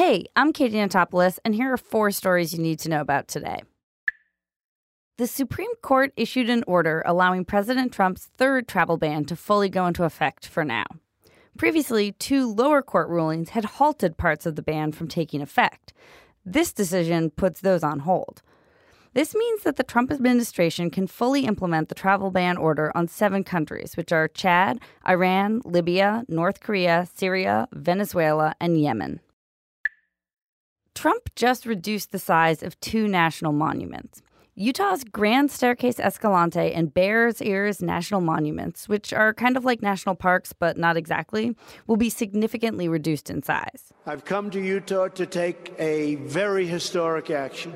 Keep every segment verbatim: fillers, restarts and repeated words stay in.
Hey, I'm Katie Antopoulos, and here are four stories you need to know about today. The Supreme Court issued an order allowing President Trump's third travel ban to fully go into effect for now. Previously, two lower court rulings had halted parts of the ban from taking effect. This decision puts those on hold. This means that the Trump administration can fully implement the travel ban order on seven countries, which are Chad, Iran, Libya, North Korea, Syria, Venezuela, and Yemen. Trump just reduced the size of two national monuments. Utah's Grand Staircase-Escalante and Bears Ears National Monuments, which are kind of like national parks but not exactly, will be significantly reduced in size. I've come to Utah to take a very historic action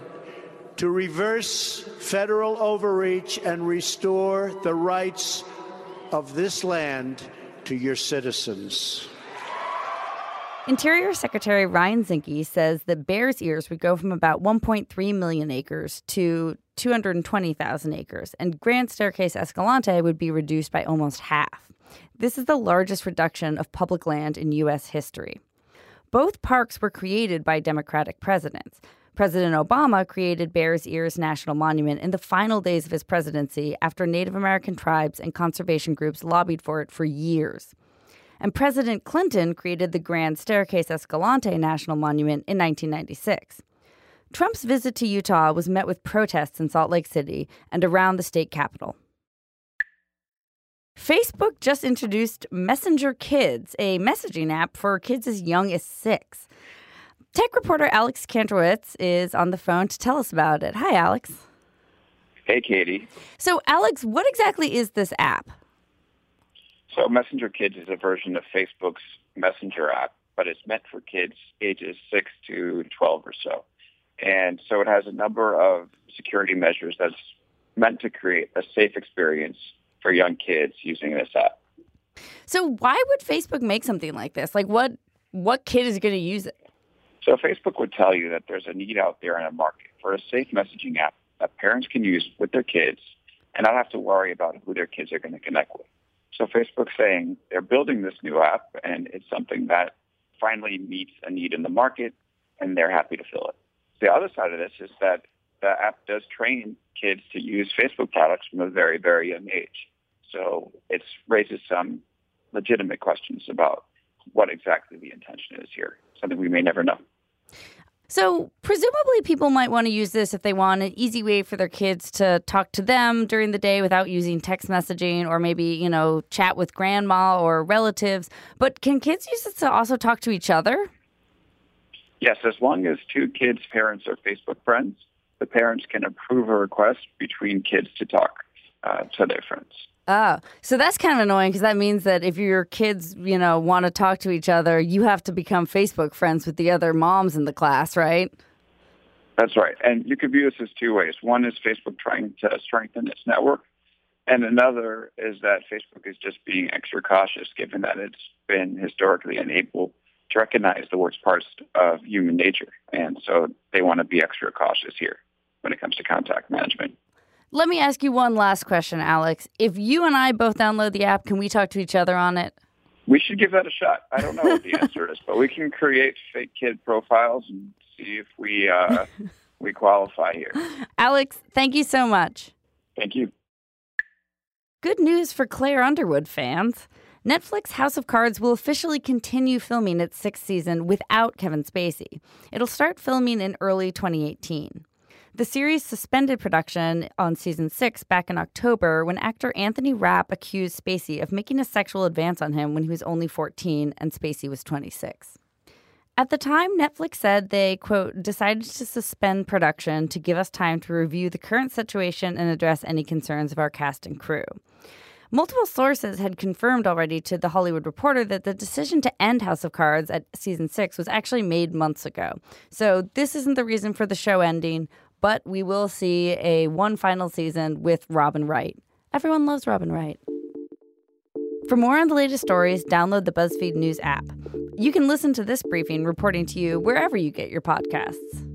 to reverse federal overreach and restore the rights of this land to your citizens. Interior Secretary Ryan Zinke says that Bears Ears would go from about one point three million acres to two hundred twenty thousand acres, and Grand Staircase Escalante would be reduced by almost half. This is the largest reduction of public land in U S history. Both parks were created by Democratic presidents. President Obama created Bears Ears National Monument in the final days of his presidency after Native American tribes and conservation groups lobbied for it for years. And President Clinton created the Grand Staircase-Escalante National Monument in nineteen ninety-six. Trump's visit to Utah was met with protests in Salt Lake City and around the state capitol. Facebook just introduced Messenger Kids, a messaging app for kids as young as six. Tech reporter Alex Kantrowitz is on the phone to tell us about it. Hi, Alex. Hey, Katie. So, Alex, what exactly is this app? So Messenger Kids is a version of Facebook's Messenger app, but it's meant for kids ages six to twelve or so. And so it has a number of security measures that's meant to create a safe experience for young kids using this app. So why would Facebook make something like this? Like what what kid is going to use it? So Facebook would tell you that there's a need out there in a market for a safe messaging app that parents can use with their kids and not have to worry about who their kids are going to connect with. So Facebook's saying they're building this new app, and it's something that finally meets a need in the market, and they're happy to fill it. The other side of this is that the app does train kids to use Facebook products from a very, very young age. So it raises some legitimate questions about what exactly the intention is here, something we may never know. So presumably people might want to use this if they want an easy way for their kids to talk to them during the day without using text messaging or maybe, you know, chat with grandma or relatives. But can kids use this to also talk to each other? Yes, as long as two kids' parents are Facebook friends, the parents can approve a request between kids to talk uh, to their friends. Oh, so that's kind of annoying because that means that if your kids, you know, want to talk to each other, you have to become Facebook friends with the other moms in the class, right? That's right. And you could view this as two ways. One is Facebook trying to strengthen its network. And another is that Facebook is just being extra cautious, given that it's been historically unable to recognize the worst parts of human nature. And so they want to be extra cautious here when it comes to contact management. Let me ask you one last question, Alex. If you and I both download the app, can we talk to each other on it? We should give that a shot. I don't know what the answer is, but we can create fake kid profiles and see if we uh, we qualify here. Alex, thank you so much. Thank you. Good news for Claire Underwood fans. Netflix House of Cards will officially continue filming its sixth season without Kevin Spacey. It'll start filming in early twenty eighteen. The series suspended production on season six back in October when actor Anthony Rapp accused Spacey of making a sexual advance on him when he was only fourteen and Spacey was twenty-six. At the time, Netflix said they, quote, decided to suspend production to give us time to review the current situation and address any concerns of our cast and crew. Multiple sources had confirmed already to The Hollywood Reporter that the decision to end House of Cards at season six was actually made months ago. So this isn't the reason for the show ending, but we will see a one final season with Robin Wright. Everyone loves Robin Wright. For more on the latest stories, download the BuzzFeed News app. You can listen to this briefing reporting to you wherever you get your podcasts.